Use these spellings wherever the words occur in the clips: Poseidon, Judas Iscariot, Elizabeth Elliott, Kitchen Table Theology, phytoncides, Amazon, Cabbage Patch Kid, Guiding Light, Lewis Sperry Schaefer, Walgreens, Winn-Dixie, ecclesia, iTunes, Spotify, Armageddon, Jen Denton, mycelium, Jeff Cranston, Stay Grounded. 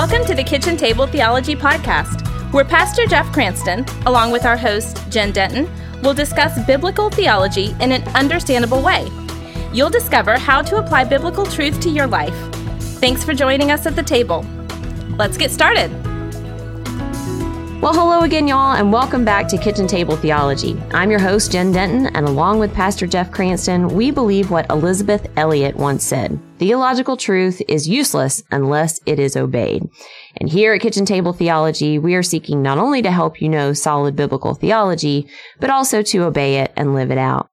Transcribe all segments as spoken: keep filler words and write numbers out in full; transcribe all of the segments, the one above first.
Welcome to the Kitchen Table Theology Podcast, where Pastor Jeff Cranston, along with our host, Jen Denton, will discuss biblical theology in an understandable way. You'll discover how to apply biblical truth to your life. Thanks for joining us at the table. Let's get started. Well, hello again, y'all, and welcome back to Kitchen Table Theology. I'm your host, Jen Denton, and along with Pastor Jeff Cranston, we believe what Elizabeth Elliott once said: theological truth is useless unless it is obeyed. And here at Kitchen Table Theology, we are seeking not only to help you know solid biblical theology, but also to obey it and live it out.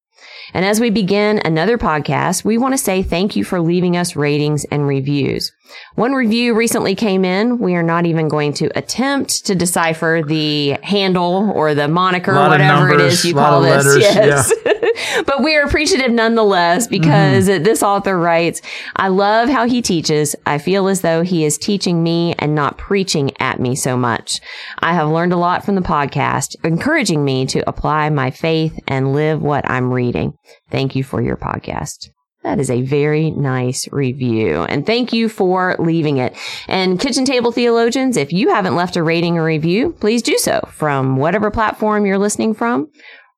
And as we begin another podcast, we want to say thank you for leaving us ratings and reviews. One review recently came in. We are not even going to attempt to decipher the handle or the moniker, whatever numbers, it is you call this. Letters, yes. Yeah. But we are appreciative nonetheless because mm-hmm. this author writes, "I love how he teaches. I feel as though he is teaching me and not preaching at me so much. I have learned a lot from the podcast, encouraging me to apply my faith and live what I'm reading. Thank you for your podcast." That is a very nice review, and thank you for leaving it. And Kitchen Table Theologians, if you haven't left a rating or review, please do so from whatever platform you're listening from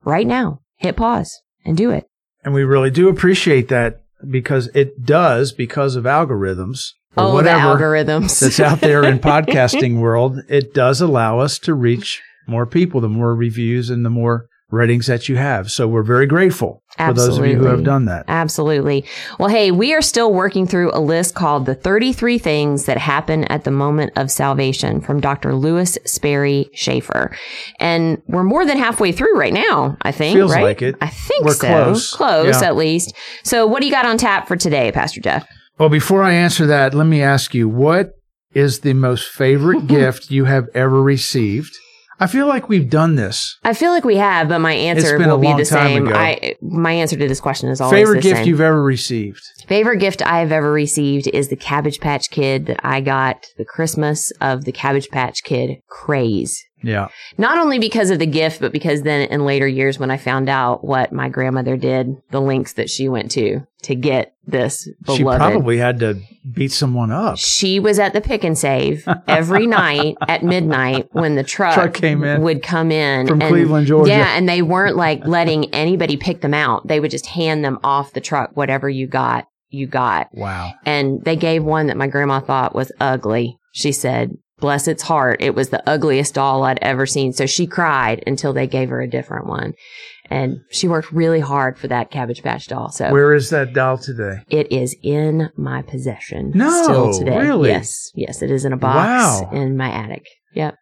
right now. Hit pause and do it. And we really do appreciate that, because it does, because of algorithms or oh, whatever the algorithms that's out there in podcasting world, it does allow us to reach more people, the more reviews and the more ratings that you have. So we're very grateful Absolutely. for those of you who have done that. Absolutely. Well, hey, we are still working through a list called The thirty-three Things That Happen at the Moment of Salvation from Doctor Lewis Sperry Schaefer. And we're more than halfway through right now, I think. Feels right? like it. I think we're so. Close. Close, yeah. At least. So what do you got on tap for today, Pastor Jeff? Well, before I answer that, let me ask you, what is the most favorite gift you have ever received? I feel like we've done this. I feel like we have, but my answer will be the same. I, my answer to this question is always the same. Favorite gift you've ever received? Favorite gift I have ever received is the Cabbage Patch Kid that I got the Christmas of the Cabbage Patch Kid craze. Yeah. Not only because of the gift, but because then in later years when I found out what my grandmother did, the lengths that she went to to get this beloved. She probably had to beat someone up. She was at the pick and save every night at midnight when the truck, truck came in, would come in. From and, Cleveland, Georgia. Yeah, and they weren't like letting anybody pick them out. They would just hand them off the truck. Whatever you got, you got. Wow. And they gave one that my grandma thought was ugly. She said, bless its heart, it was the ugliest doll I'd ever seen. So she cried until they gave her a different one. And she worked really hard for that Cabbage Patch doll. So where is that doll today? It is in my possession. No, still today. Really? Yes, yes, it is in a box wow. in my attic. Yep.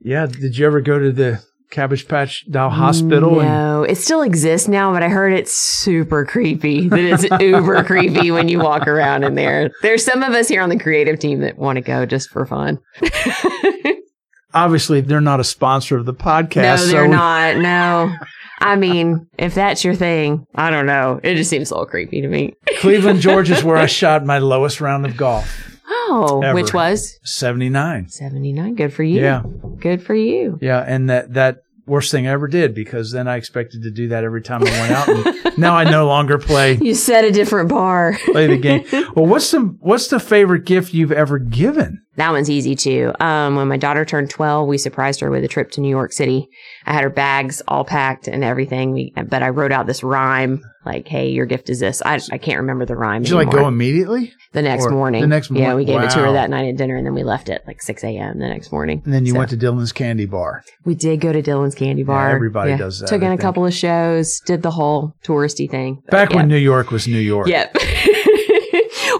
Yeah. Did you ever go to the Cabbage Patch Doll Hospital? No, and- it still exists now, but I heard it's super creepy. That it's uber creepy when you walk around in there. There's some of us here on the creative team that want to go just for fun. Obviously, they're not a sponsor of the podcast. No, they're so- not. No. I mean, if that's your thing, I don't know. It just seems a little creepy to me. Cleveland, Georgia is where I shot my lowest round of golf. Oh, ever. Which was? seventy-nine. seventy-nine. Good for you. Yeah. Good for you. Yeah. And that, that worst thing I ever did, because then I expected to do that every time I went out. And now I no longer play. You set a different bar. Play the game. Well, what's the, what's the favorite gift you've ever given? That one's easy too. Um, when my daughter turned twelve, we surprised her with a trip to New York City. I had her bags all packed and everything. We, but I wrote out this rhyme, like, hey, your gift is this. I, I can't remember the rhyme. Did you like go immediately? The next or morning. The next morning. Yeah, we gave wow. it to her that night at dinner, and then we left at like six a.m. the next morning. And then you so. went to Dylan's Candy Bar. We did go to Dylan's Candy Bar. Yeah, everybody yeah. does that. Took in a couple of shows, did the whole touristy thing. But, Back yeah. when New York was New York. Yep.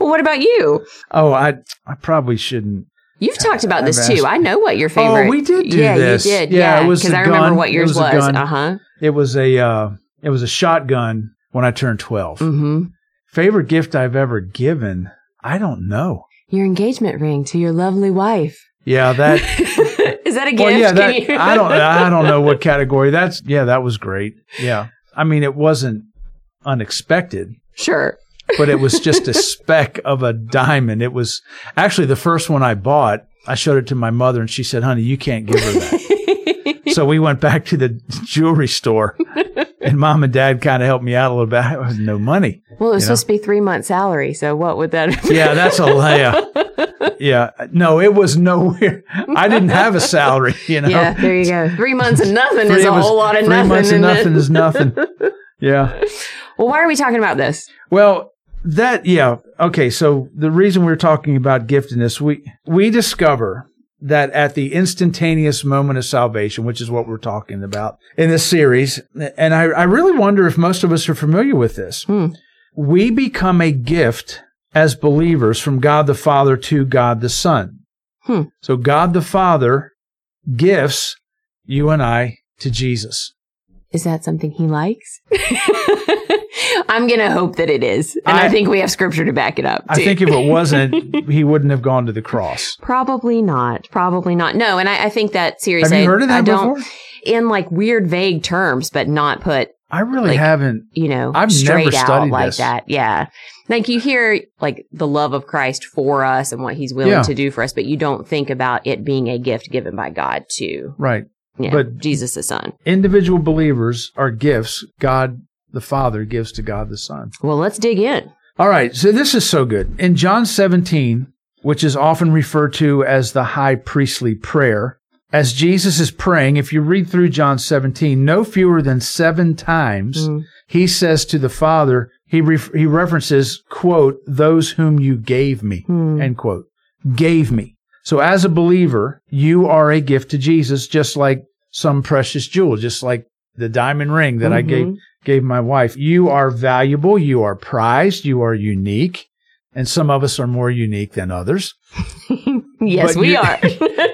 Well, what about you? Oh, I I probably shouldn't. You've talked about this too. I know what your favorite. Oh, we did do yeah, this. Yeah, you did. Yeah, yeah, because I remember gun. what yours it was. was. Uh huh. It was a uh, it was a shotgun when I turned twelve. Mm-hmm. Favorite gift I've ever given? I don't know. Your engagement ring to your lovely wife. Yeah, that is that a gift? Well, yeah, that, you... I don't I don't know what category. That's yeah, that was great. Yeah, I mean it wasn't unexpected. Sure. But it was just a speck of a diamond. It was actually the first one I bought. I showed it to my mother, and she said, honey, you can't give her that. So we went back to the jewelry store, and Mom and Dad kind of helped me out a little bit. I had no money. Well, it was supposed know? to be three months' salary, so what would that have been? Yeah, that's a layup. Yeah. No, it was nowhere. I didn't have a salary, you know. Yeah, there you go. Three months and nothing three, is a whole lot of three nothing. Three months and nothing is nothing. Yeah. Well, why are we talking about this? Well, that, yeah. Okay, so the reason we're talking about giftedness, we we discover that at the instantaneous moment of salvation, which is what we're talking about in this series, and I, I really wonder if most of us are familiar with this, hmm. we become a gift as believers from God the Father to God the Son. Hmm. So God the Father gifts you and I to Jesus. Is that something he likes? I'm going to hope that it is. And I, I think we have scripture to back it up, too. I think if it wasn't, he wouldn't have gone to the cross. Probably not. Probably not. No, and I, I think that series... Have you I, heard of that I before? Don't, in like weird, vague terms, but not put... I really like, haven't, you know, I've straight never out like this. That. Yeah. Like you hear like the love of Christ for us and what he's willing yeah. to do for us, but you don't think about it being a gift given by God to right. yeah, but Jesus the Son. Individual believers are gifts God the Father gives to God the Son. Well, let's dig in. All right. So this is so good. In John seventeen, which is often referred to as the high priestly prayer, as Jesus is praying, if you read through John seventeen, no fewer than seven times, mm. he says to the Father, he re- he references, quote, those whom you gave me, mm. end quote, gave me. So as a believer, you are a gift to Jesus, just like some precious jewel, just like the diamond ring that mm-hmm. I gave gave my wife. You are valuable, you are prized, you are unique. And some of us are more unique than others. Yes, we are.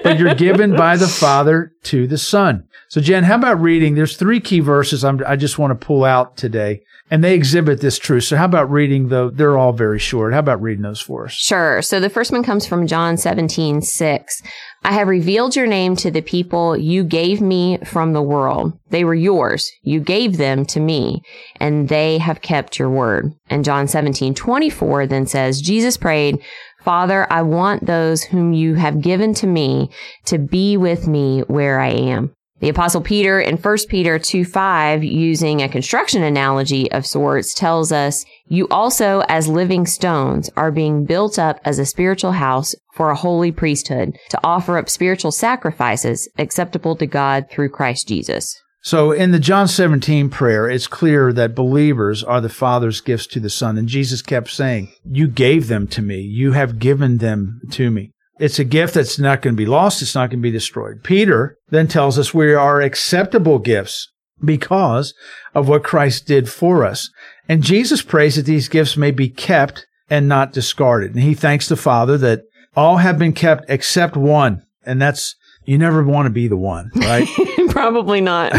But you're given by the Father to the Son. So, Jen, how about reading? There's three key verses I'm, I just want to pull out today, and they exhibit this truth. So how about reading, though? They're all very short. How about reading those for us? Sure. So the first one comes from John seventeen six. I have revealed your name to the people you gave me from the world. They were yours. You gave them to me, and they have kept your word. And John seventeen twenty-four then says, Jesus prayed, Father, I want those whom you have given to me to be with me where I am. The Apostle Peter in First Peter two five, using a construction analogy of sorts, tells us, you also, as living stones, are being built up as a spiritual house for a holy priesthood, to offer up spiritual sacrifices acceptable to God through Christ Jesus. So in the John seventeen prayer, it's clear that believers are the Father's gifts to the Son. And Jesus kept saying, you gave them to me. You have given them to me. It's a gift that's not going to be lost. It's not going to be destroyed. Peter then tells us we are acceptable gifts because of what Christ did for us. And Jesus prays that these gifts may be kept and not discarded. And he thanks the Father that all have been kept except one, and that's you never want to be the one, right? Probably not.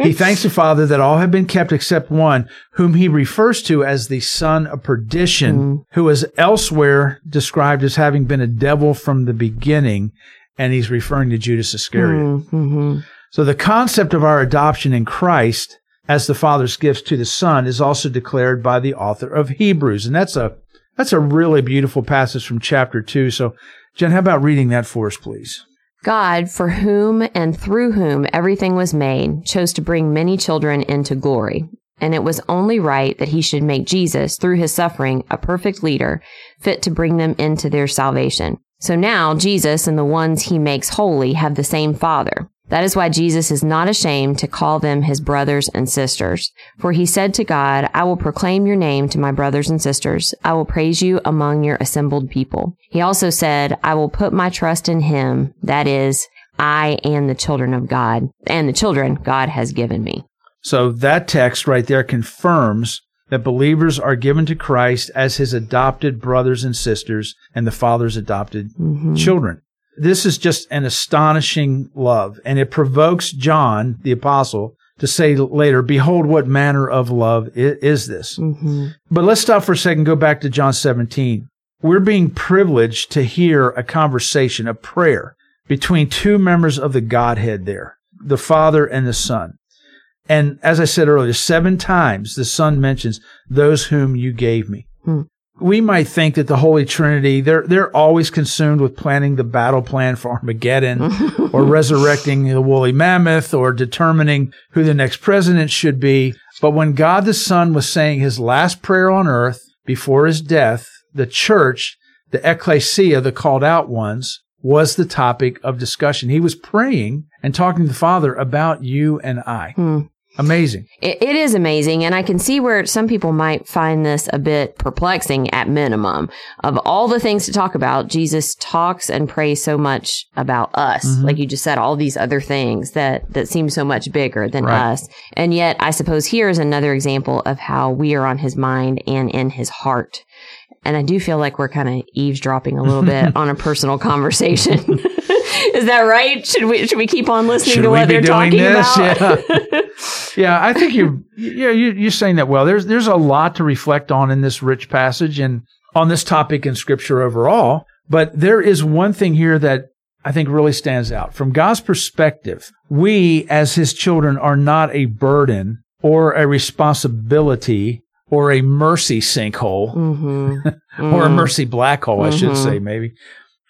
He thanks the Father that all have been kept except one, whom he refers to as the son of perdition, mm. who is elsewhere described as having been a devil from the beginning, and he's referring to Judas Iscariot. Mm-hmm. So the concept of our adoption in Christ as the Father's gifts to the Son is also declared by the author of Hebrews, and that's a that's a really beautiful passage from chapter two. So, Jen, how about reading that for us, please? God, for whom and through whom everything was made, chose to bring many children into glory. And it was only right that he should make Jesus, through his suffering, a perfect leader, fit to bring them into their salvation. So now Jesus and the ones he makes holy have the same Father. That is why Jesus is not ashamed to call them his brothers and sisters. For he said to God, I will proclaim your name to my brothers and sisters. I will praise you among your assembled people. He also said, I will put my trust in him. That is, I and the children of God, and the children God has given me. So that text right there confirms that believers are given to Christ as his adopted brothers and sisters and the Father's adopted mm-hmm. children. This is just an astonishing love, and it provokes John, the apostle, to say later, behold, what manner of love is this? Mm-hmm. But let's stop for a second and go back to John seventeen. We're being privileged to hear a conversation, a prayer, between two members of the Godhead there, the Father and the Son. And as I said earlier, seven times the Son mentions those whom you gave me. Mm. We might think that the Holy Trinity, they're they're always consumed with planning the battle plan for Armageddon or resurrecting the woolly mammoth or determining who the next president should be. But when God the Son was saying his last prayer on earth before his death, the church the ecclesia, the called out ones, was the topic of discussion. He was praying and talking to the Father about you and I. Hmm. Amazing. It, it is amazing. And I can see where some people might find this a bit perplexing at minimum. Of all the things to talk about, Jesus talks and prays so much about us. Mm-hmm. Like you just said, all these other things that, that seem so much bigger than right. us. And yet, I suppose here is another example of how we are on his mind and in his heart. And I do feel like we're kind of eavesdropping a little bit on a personal conversation. Is that right? Should we should we keep on listening should to what they're talking this? about? Yeah. yeah, I think you're, you're, you're saying that well. There's there's a lot to reflect on in this rich passage and on this topic in Scripture overall. But there is one thing here that I think really stands out. From God's perspective, we as his children are not a burden or a responsibility or a mercy sinkhole mm-hmm. mm. or a mercy black hole, I mm-hmm. should say maybe.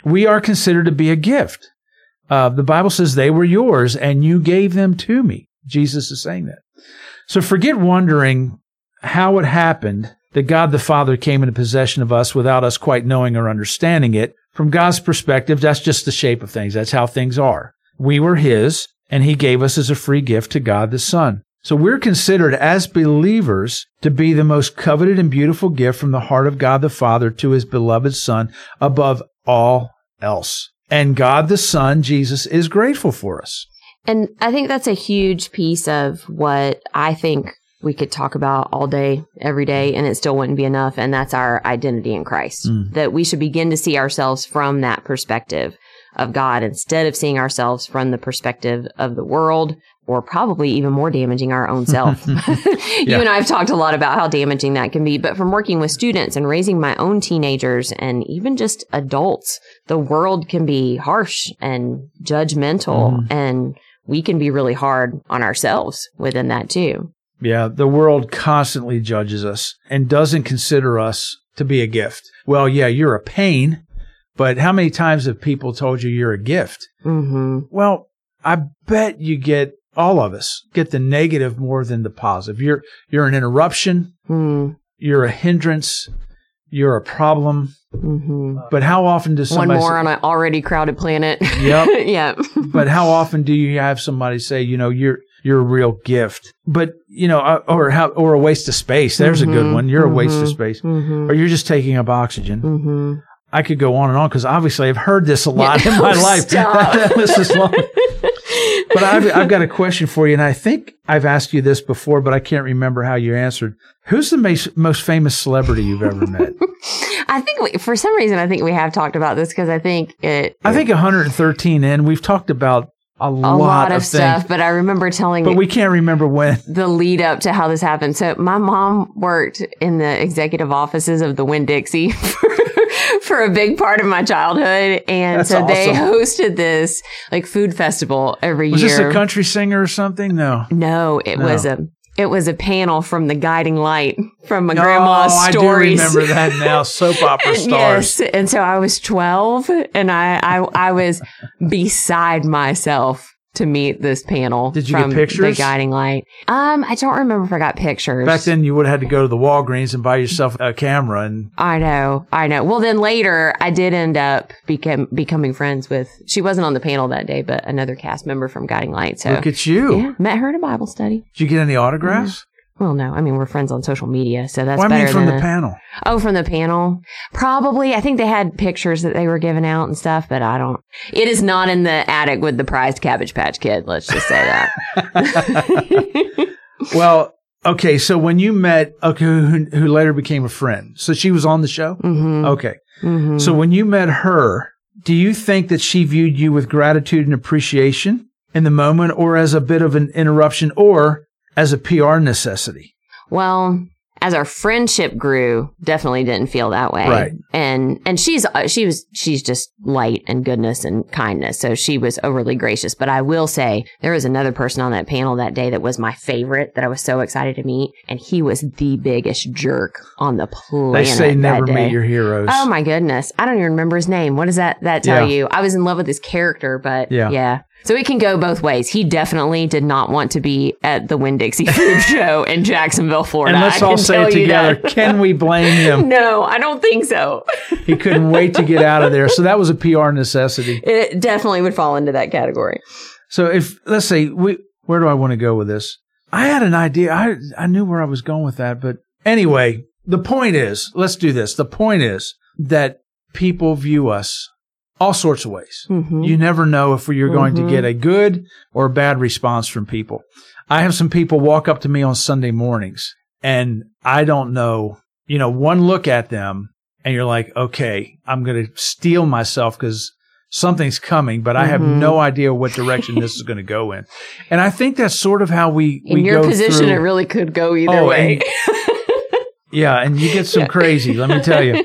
We are considered to be a gift. Uh, the Bible says they were yours and you gave them to me. Jesus is saying that. So forget wondering how it happened that God the Father came into possession of us without us quite knowing or understanding it. From God's perspective, that's just the shape of things. That's how things are. We were his and he gave us as a free gift to God the Son. So we're considered as believers to be the most coveted and beautiful gift from the heart of God the Father to his beloved Son above all else. And God the Son, Jesus, is grateful for us. And I think that's a huge piece of what I think we could talk about all day, every day, and it still wouldn't be enough. And that's our identity in Christ, mm. that we should begin to see ourselves from that perspective of God instead of seeing ourselves from the perspective of the world, or probably even more damaging our own self. yeah. You and I have talked a lot about how damaging that can be, but from working with students and raising my own teenagers and even just adults, the world can be harsh and judgmental, mm. and we can be really hard on ourselves within that too. Yeah, the world constantly judges us and doesn't consider us to be a gift. Well, yeah, you're a pain, but how many times have people told you you're a gift? Mm-hmm. Well, I bet you get, all of us, get the negative more than the positive. You're you're an interruption. Mm. You're a hindrance. You're a problem. Mm-hmm. But how often does somebody... One more say, on an already crowded planet. Yep. yeah. But how often do you have somebody say, you know, you're... You're a real gift, but you know, or how, or a waste of space. There's mm-hmm. a good one. You're mm-hmm. a waste of space, mm-hmm. or you're just taking up oxygen. Mm-hmm. I could go on and on because obviously I've heard this a lot yeah, in my life. This is long. But I've, I've got a question for you, and I think I've asked you this before, but I can't remember how you answered. Who's the mas- most famous celebrity you've ever met? I think we, for some reason I think we have talked about this because I think it. I think one hundred thirteen in we've talked about. A, a lot, lot of, of stuff, things. But I remember telling But we can't remember when. The lead up to how this happened. So my mom worked in the executive offices of the Winn-Dixie for, for a big part of my childhood. And That's so awesome. They hosted this like food festival every was year. Was this a country singer or something? No. No, it no. was a It was a panel from the Guiding Light from my oh, grandma's stories. I do remember that now, soap opera stars. Yes, and so I was twelve, and I, I I was beside myself to meet this panel. Did you from get pictures? The Guiding Light. Um, I don't remember if I got pictures. Back then, you would have had to go to the Walgreens and buy yourself a camera. And I know, I know. Well, then later, I did end up become becoming friends with. She wasn't on the panel that day, but another cast member from Guiding Light. So look at you. Yeah, met her at a Bible study. Did you get any autographs? Yeah. Well, no. I mean, we're friends on social media, so that's well, I better mean from than the a, panel. Oh, from the panel? Probably. I think they had pictures that they were giving out and stuff, but I don't. It is not in the attic with the prized Cabbage Patch Kid. Let's just say that. Well, okay. So when you met, okay, who, who later became a friend, so she was on the show? Mm-hmm. Okay. Mm-hmm. So when you met her, do you think that she viewed you with gratitude and appreciation in the moment, or as a bit of an interruption, or as a P R necessity? Well, as our friendship grew, definitely didn't feel that way. Right. And and she's she was she's just light and goodness and kindness. So she was overly gracious. But I will say there was another person on that panel that day that was my favorite that I was so excited to meet, and he was the biggest jerk on the planet. They say never meet your heroes. Oh my goodness. I don't even remember his name. What does that, that tell yeah. you? I was in love with his character, but yeah. yeah. So it can go both ways. He definitely did not want to be at the Winn-Dixie Food Show in Jacksonville, Florida. And let's all say it together. Can we blame him? No, I don't think so. He couldn't wait to get out of there. So that was a P R necessity. It definitely would fall into that category. So if, let's say, we, where do I want to go with this? I had an idea. I I knew where I was going with that. But anyway, the point is, let's do this. The point is that people view us all sorts of ways. Mm-hmm. You never know if you're going mm-hmm. to get a good or a bad response from people. I have some people walk up to me on Sunday mornings, and I don't know, you know, one look at them, and you're like, okay, I'm going to steel myself because something's coming, but mm-hmm. I have no idea what direction this is going to go in. And I think that's sort of how we, in we your go position, through. It really could go either oh, way. And, yeah, and you get some yeah. crazy, let me tell you.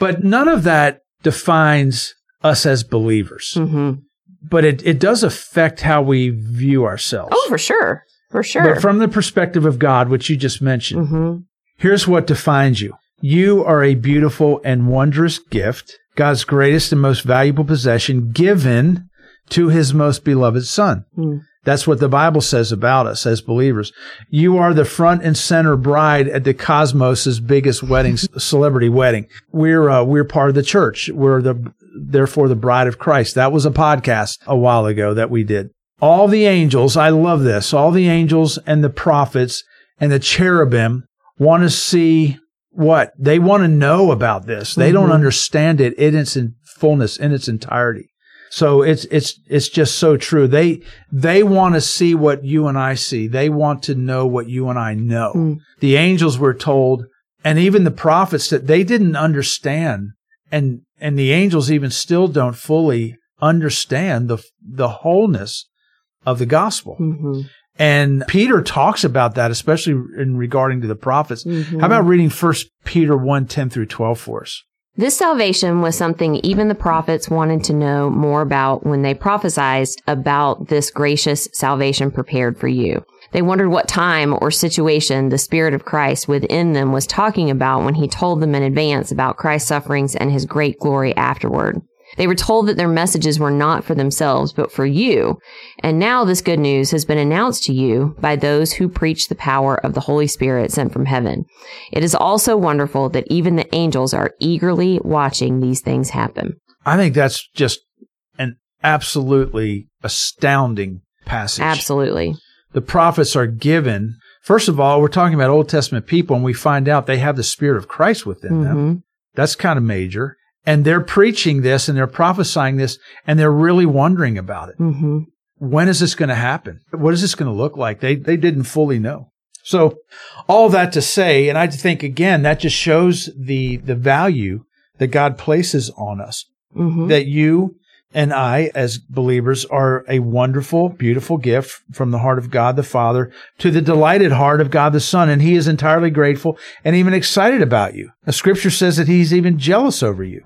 But none of that defines us as believers. Mm-hmm. But it, it does affect how we view ourselves. Oh, for sure. For sure. But from the perspective of God, which you just mentioned, mm-hmm. here's what defines you. You are a beautiful and wondrous gift, God's greatest and most valuable possession given to his most beloved son. Mm. That's what the Bible says about us as believers. You are the front and center bride at the cosmos's biggest wedding, celebrity wedding. We're uh, we're part of the church. We're the therefore the bride of Christ. That was a podcast a while ago that we did. All the angels, I love this. All the angels and the prophets and the cherubim want to see what? They want to know about this. They mm-hmm. don't understand it in its fullness, in its entirety. So it's it's it's just so true. They they want to see what you and I see. They want to know what you and I know. Mm. The angels were told, and even the prophets, that they didn't understand, and and the angels even still don't fully understand the the wholeness of the gospel. Mm-hmm. And Peter talks about that, especially in regarding to the prophets. Mm-hmm. How about reading First Peter one, ten through twelve for us? This salvation was something even the prophets wanted to know more about when they prophesied about this gracious salvation prepared for you. They wondered what time or situation the Spirit of Christ within them was talking about when he told them in advance about Christ's sufferings and his great glory afterward. They were told that their messages were not for themselves, but for you. And now this good news has been announced to you by those who preach the power of the Holy Spirit sent from heaven. It is also wonderful that even the angels are eagerly watching these things happen. I think that's just an absolutely astounding passage. Absolutely. The prophets are given, first of all, we're talking about Old Testament people, and we find out they have the Spirit of Christ within mm-hmm. them. That's kind of major. And they're preaching this, and they're prophesying this, and they're really wondering about it. Mm-hmm. When is this going to happen? What is this going to look like? They they didn't fully know. So all that to say, and I think, again, that just shows the, the value that God places on us, mm-hmm. that you and I, as believers, are a wonderful, beautiful gift from the heart of God the Father to the delighted heart of God the Son, and he is entirely grateful and even excited about you. The Scripture says that he's even jealous over you.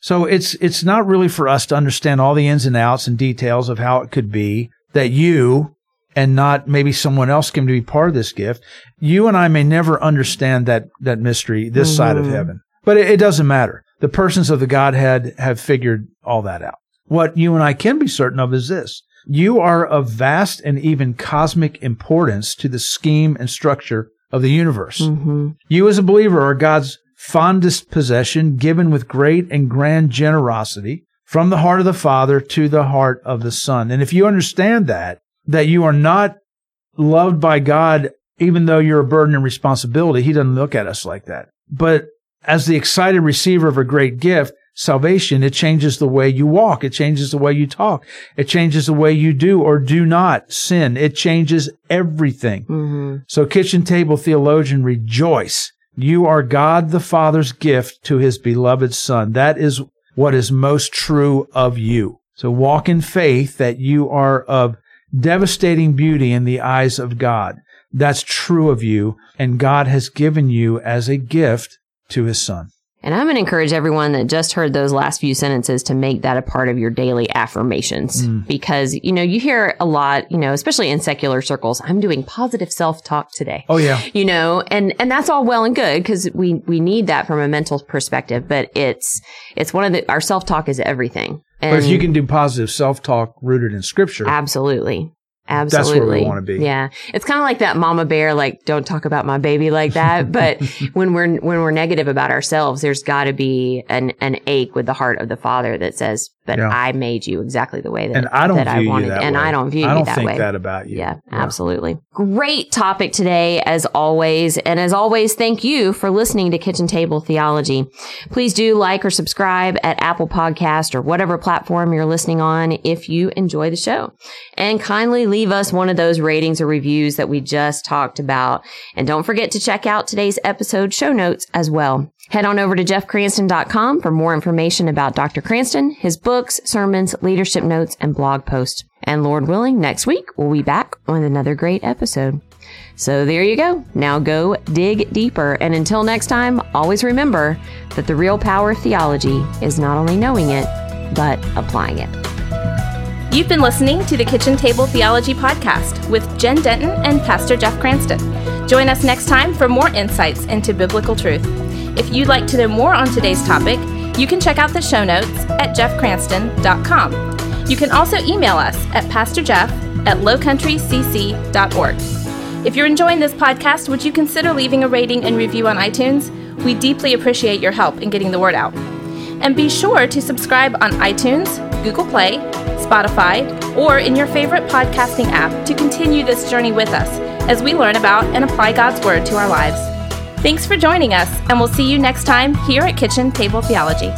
So it's it's not really for us to understand all the ins and outs and details of how it could be that you, and not maybe someone else, can be part of this gift. You and I may never understand that, that mystery this mm-hmm. side of heaven, but it, it doesn't matter. The persons of the Godhead have figured all that out. What you and I can be certain of is this. You are of vast and even cosmic importance to the scheme and structure of the universe. Mm-hmm. You as a believer are God's fondest possession, given with great and grand generosity from the heart of the Father to the heart of the Son. And if you understand that, that you are not loved by God, even though you're a burden and responsibility, he doesn't look at us like that. But as the excited receiver of a great gift, salvation, it changes the way you walk. It changes the way you talk. It changes the way you do or do not sin. It changes everything. Mm-hmm. So kitchen table theologian, rejoice. You are God the Father's gift to his beloved Son. That is what is most true of you. So walk in faith that you are of devastating beauty in the eyes of God. That's true of you, and God has given you as a gift to his Son. And I'm going to encourage everyone that just heard those last few sentences to make that a part of your daily affirmations. Mm. Because, you know, you hear a lot, you know, especially in secular circles, I'm doing positive self-talk today. Oh, yeah. You know, and, and that's all well and good because we, we need that from a mental perspective. But it's, it's one of the, our self-talk is everything. And but if you can do positive self-talk rooted in Scripture. Absolutely. Absolutely. That's where we want to be. Yeah. It's kind of like that mama bear, like, don't talk about my baby like that. But when we're, when we're negative about ourselves, there's got to be an, an ache with the heart of the Father that says, but yeah. I made you exactly the way that, and I, don't that view I wanted. You that and way. I don't view I don't you that way. I don't think that about you. Yeah, yeah, absolutely. Great topic today, as always. And as always, thank you for listening to Kitchen Table Theology. Please do like or subscribe at Apple Podcast or whatever platform you're listening on if you enjoy the show. And kindly leave us one of those ratings or reviews that we just talked about. And don't forget to check out today's episode show notes as well. Head on over to jeff cranston dot com for more information about Doctor Cranston, his books, sermons, leadership notes, and blog posts. And Lord willing, next week, we'll be back on another great episode. So there you go. Now go dig deeper. And until next time, always remember that the real power of theology is not only knowing it, but applying it. You've been listening to the Kitchen Table Theology Podcast with Jen Denton and Pastor Jeff Cranston. Join us next time for more insights into biblical truth. If you'd like to know more on today's topic, you can check out the show notes at jeff cranston dot com. You can also email us at pastor jeff at low country c c dot org. If you're enjoying this podcast, would you consider leaving a rating and review on iTunes? We deeply appreciate your help in getting the word out. And be sure to subscribe on iTunes, Google Play, Spotify, or in your favorite podcasting app to continue this journey with us as we learn about and apply God's Word to our lives. Thanks for joining us, and we'll see you next time here at Kitchen Table Theology.